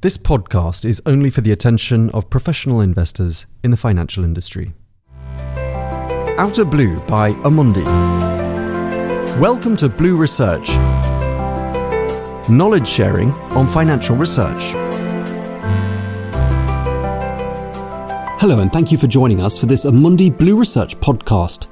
This podcast is only for the attention of professional investors in the financial industry. Outer Blue by Amundi. Welcome to Blue Research. Knowledge sharing on financial research. Hello and thank you for joining us for this Amundi Blue Research podcast.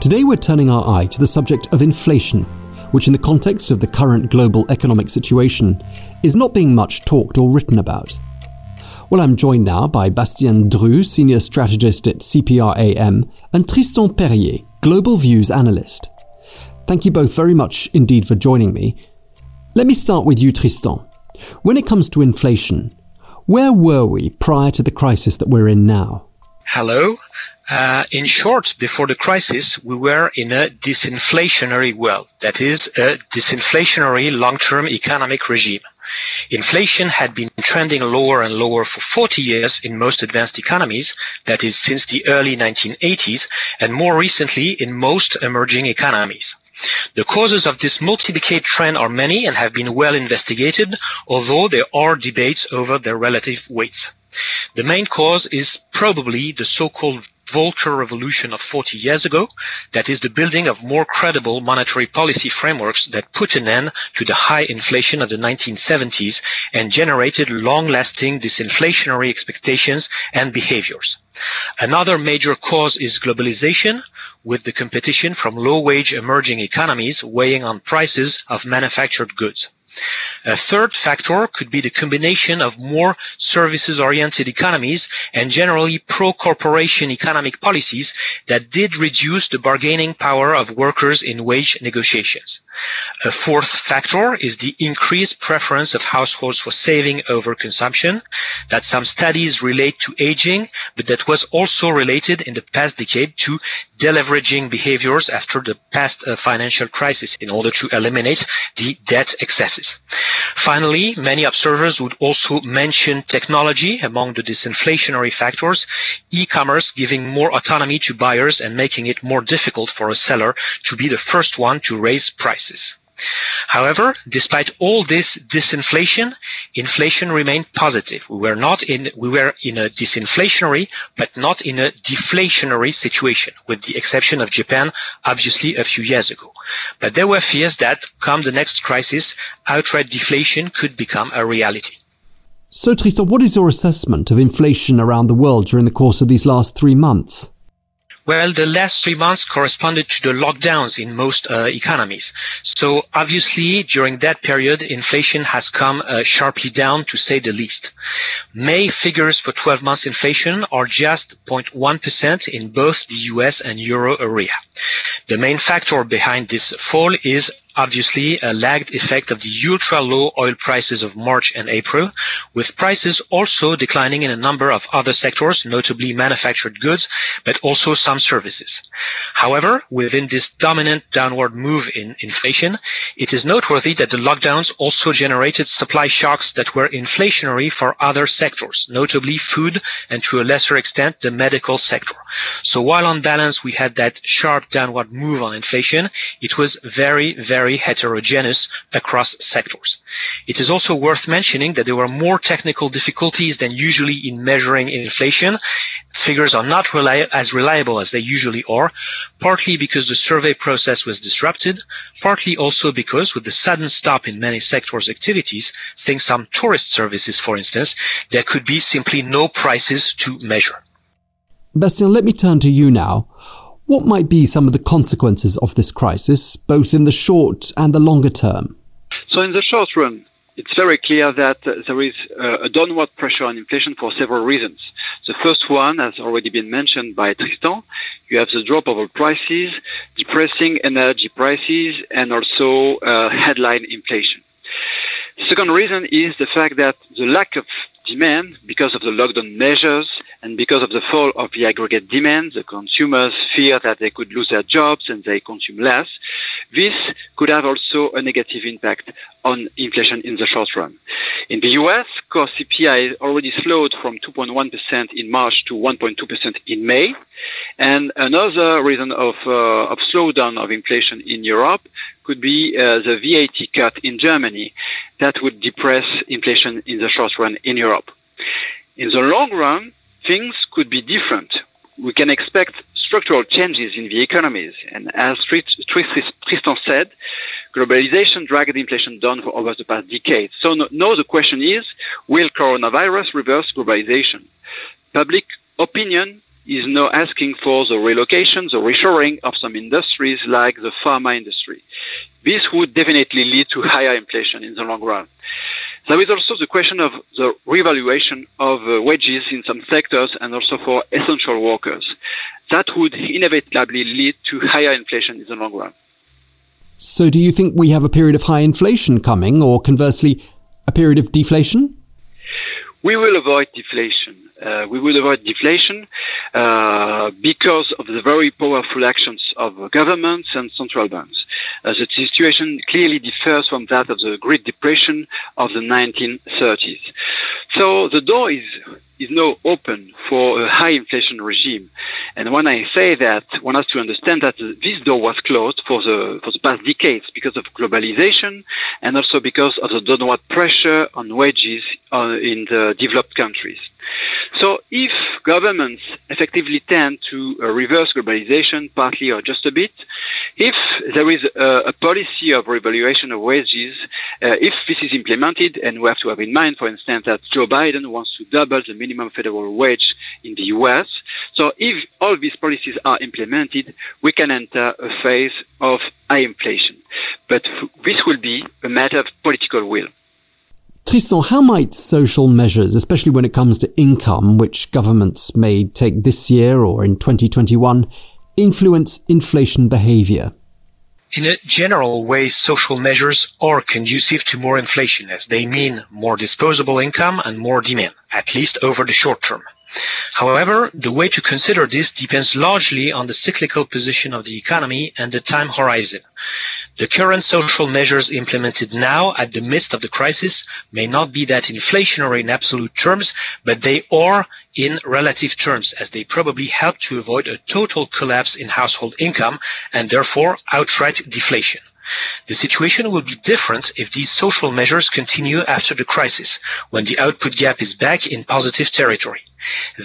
Today we're turning our eye to the subject of inflation, which in the context of the current global economic situation is not being much talked or written about. Well, I'm joined now by Bastien Dru, Senior Strategist at CPRAM, and Tristan Perrier, Global Views Analyst. Thank you both very much indeed for joining me. Let me start with you, Tristan. When it comes to inflation, where were we prior to the crisis that we're in now? Hello. In short, before the crisis, we were in a disinflationary world. That is, a disinflationary long-term economic regime. Inflation had been trending lower and lower for 40 years in most advanced economies, that is, since the early 1980s, and more recently in most emerging economies. The causes of this multi-decade trend are many and have been well investigated, although there are debates over their relative weights. The main cause is probably the so-called Volcker Revolution of 40 years ago, that is the building of more credible monetary policy frameworks that put an end to the high inflation of the 1970s and generated long-lasting disinflationary expectations and behaviors. Another major cause is globalization, with the competition from low-wage emerging economies weighing on prices of manufactured goods. A third factor could be the combination of more services-oriented economies and generally pro-corporation economic policies that did reduce the bargaining power of workers in wage negotiations. A fourth factor is the increased preference of households for saving over consumption, that some studies relate to aging, but that was also related in the past decade to deleveraging behaviors after the past financial crisis in order to eliminate the debt excesses. Finally, many observers would also mention technology among the disinflationary factors, e-commerce giving more autonomy to buyers and making it more difficult for a seller to be the first one to raise prices. However, despite all this disinflation, inflation remained positive. We were in a disinflationary, but not in a deflationary situation, with the exception of Japan, obviously a few years ago. But there were fears that, come the next crisis, outright deflation could become a reality. So, Tristan, what is your assessment of inflation around the world during the course of these last 3 months? Well, the last 3 months corresponded to the lockdowns in most economies. So obviously, during that period, inflation has come sharply down, to say the least. May figures for 12 months inflation are just 0.1% in both the US and Euro area. The main factor behind this fall is obviously a lagged effect of the ultra-low oil prices of March and April, with prices also declining in a number of other sectors, notably manufactured goods, but also some services. However, within this dominant downward move in inflation, it is noteworthy that the lockdowns also generated supply shocks that were inflationary for other sectors, notably food and, to a lesser extent, the medical sector. So while on balance we had that sharp downward move on inflation, it was very heterogeneous across sectors. It is also worth mentioning that there were more technical difficulties than usually in measuring inflation. Figures are not as reliable as they usually are, partly because the survey process was disrupted, partly also because, with the sudden stop in many sectors' activities, think some tourist services, for instance, there could be simply no prices to measure. Bastien, let me turn to you now. What might be some of the consequences of this crisis, both in the short and the longer term? So in the short run, it's very clear that there is a downward pressure on inflation for several reasons. The first one has already been mentioned by Tristan. You have the drop of oil prices, depressing energy prices, and also headline inflation. The second reason is the fact that the lack of demand, because of the lockdown measures and because of the fall of the aggregate demand, the consumers fear that they could lose their jobs and they consume less. This could have also a negative impact on inflation in the short run. In the US, core CPI already slowed from 2.1% in March to 1.2% in May. And another reason of slowdown of inflation in Europe could be the VAT cut in Germany. That would depress inflation in the short run in Europe. In the long run, things could be different. We can expect structural changes in the economies. And as Tristan said, globalization dragged inflation down for over the past decade. So now the question is, will coronavirus reverse globalization? Public opinion is now asking for the relocation, the reshoring of some industries like the pharma industry. This would definitely lead to higher inflation in the long run. There is also the question of the revaluation of wages in some sectors and also for essential workers. That would inevitably lead to higher inflation in the long run. So do you think we have a period of high inflation coming, or conversely, a period of deflation? We will avoid deflation. Because of the very powerful actions of governments and central banks. The situation clearly differs from that of the Great Depression of the 1930s. So the door is now open for a high inflation regime. And when I say that, one has to understand that this door was closed for the past decades because of globalization and also because of the downward pressure on wages in the developed countries. So if governments effectively tend to reverse globalization partly or just a bit, if there is a policy of revaluation of wages, if this is implemented, and we have to have in mind, for instance, that Joe Biden wants to double the minimum federal wage in the US. So if all these policies are implemented, we can enter a phase of high inflation. But this will be a matter of political will. Tristan, how might social measures, especially when it comes to income, which governments may take this year or in 2021, influence inflation behaviour? In a general way, social measures are conducive to more inflation, as they mean more disposable income and more demand, at least over the short term. However, the way to consider this depends largely on the cyclical position of the economy and the time horizon. The current social measures implemented now at the midst of the crisis may not be that inflationary in absolute terms, but they are in relative terms, as they probably help to avoid a total collapse in household income and therefore outright deflation. The situation will be different if these social measures continue after the crisis, when the output gap is back in positive territory.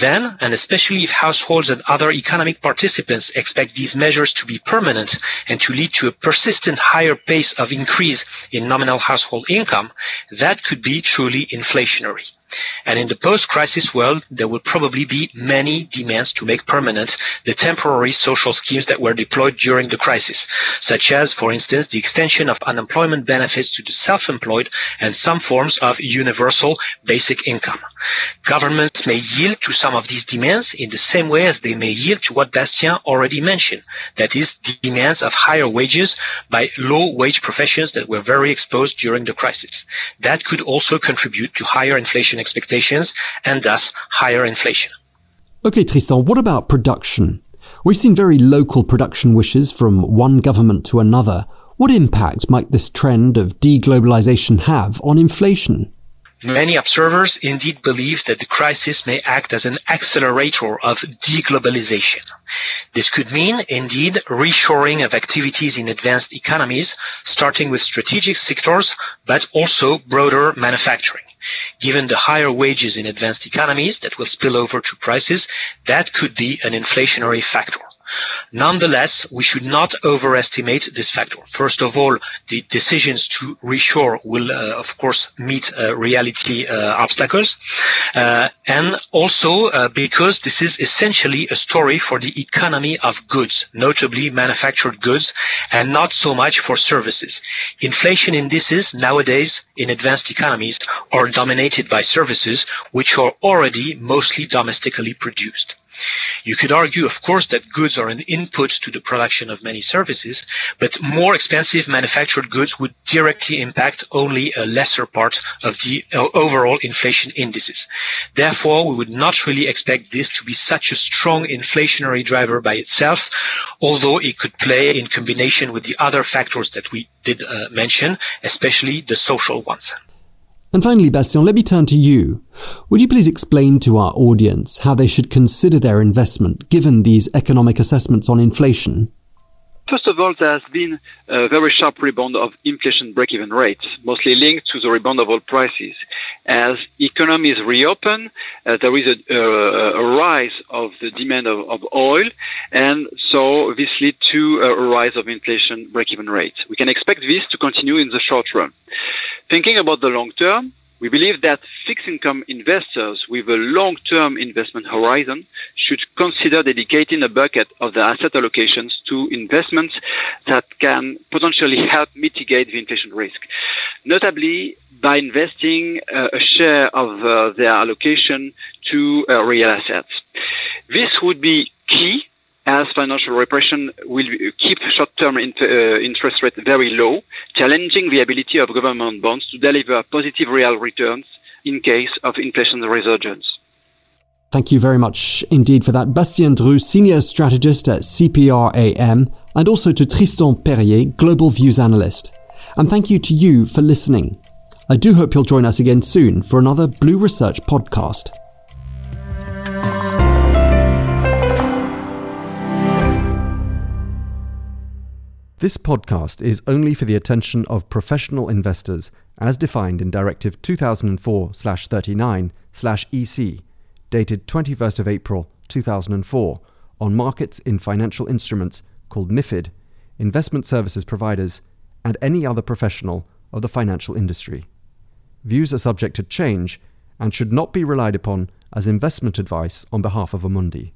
Then, and especially if households and other economic participants expect these measures to be permanent and to lead to a persistent higher pace of increase in nominal household income, that could be truly inflationary. And in the post-crisis world, there will probably be many demands to make permanent the temporary social schemes that were deployed during the crisis, such as, for instance, the extension of unemployment benefits to the self-employed and some forms of universal basic income. Governments may yield to some of these demands in the same way as they may yield to what Bastien already mentioned, that is, demands of higher wages by low-wage professions that were very exposed during the crisis. That could also contribute to higher inflation expectations and thus higher inflation. Okay, Tristan, what about production? We've seen very local production wishes from one government to another. What impact might this trend of deglobalization have on inflation? Many observers indeed believe that the crisis may act as an accelerator of deglobalization. This could mean, indeed, reshoring of activities in advanced economies, starting with strategic sectors, but also broader manufacturing. Given the higher wages in advanced economies that will spill over to prices, that could be an inflationary factor. Nonetheless, we should not overestimate this factor. First of all, the decisions to reshore will, of course, meet reality obstacles. And also because this is essentially a story for the economy of goods, notably manufactured goods, and not so much for services. Inflation indices nowadays in advanced economies are dominated by services, which are already mostly domestically produced. You could argue, of course, that goods are an input to the production of many services, but more expensive manufactured goods would directly impact only a lesser part of the overall inflation indices. Therefore, we would not really expect this to be such a strong inflationary driver by itself, although it could play in combination with the other factors that we did mention, especially the social ones. And finally, Bastien, let me turn to you. Would you please explain to our audience how they should consider their investment given these economic assessments on inflation? First of all, there has been a very sharp rebound of inflation break-even rates, mostly linked to the rebound of oil prices. As economies reopen, there is a rise of the demand of oil, and so this leads to a rise of inflation break-even rates. We can expect this to continue in the short term. Thinking about the long term, we believe that fixed income investors with a long-term investment horizon should consider dedicating a bucket of their asset allocations to investments that can potentially help mitigate the inflation risk, notably by investing a share of their allocation to real assets. This would be key, as financial repression will keep short-term interest rates very low, challenging the ability of government bonds to deliver positive real returns in case of inflation resurgence. Thank you very much indeed for that, Bastien Dru, Senior Strategist at CPRAM, and also to Tristan Perrier, Global Views Analyst. And thank you to you for listening. I do hope you'll join us again soon for another Blue Research podcast. This podcast is only for the attention of professional investors as defined in Directive 2004/39/EC, dated 21st of April 2004, on markets in financial instruments called MIFID, investment services providers, and any other professional of the financial industry. Views are subject to change and should not be relied upon as investment advice on behalf of Amundi.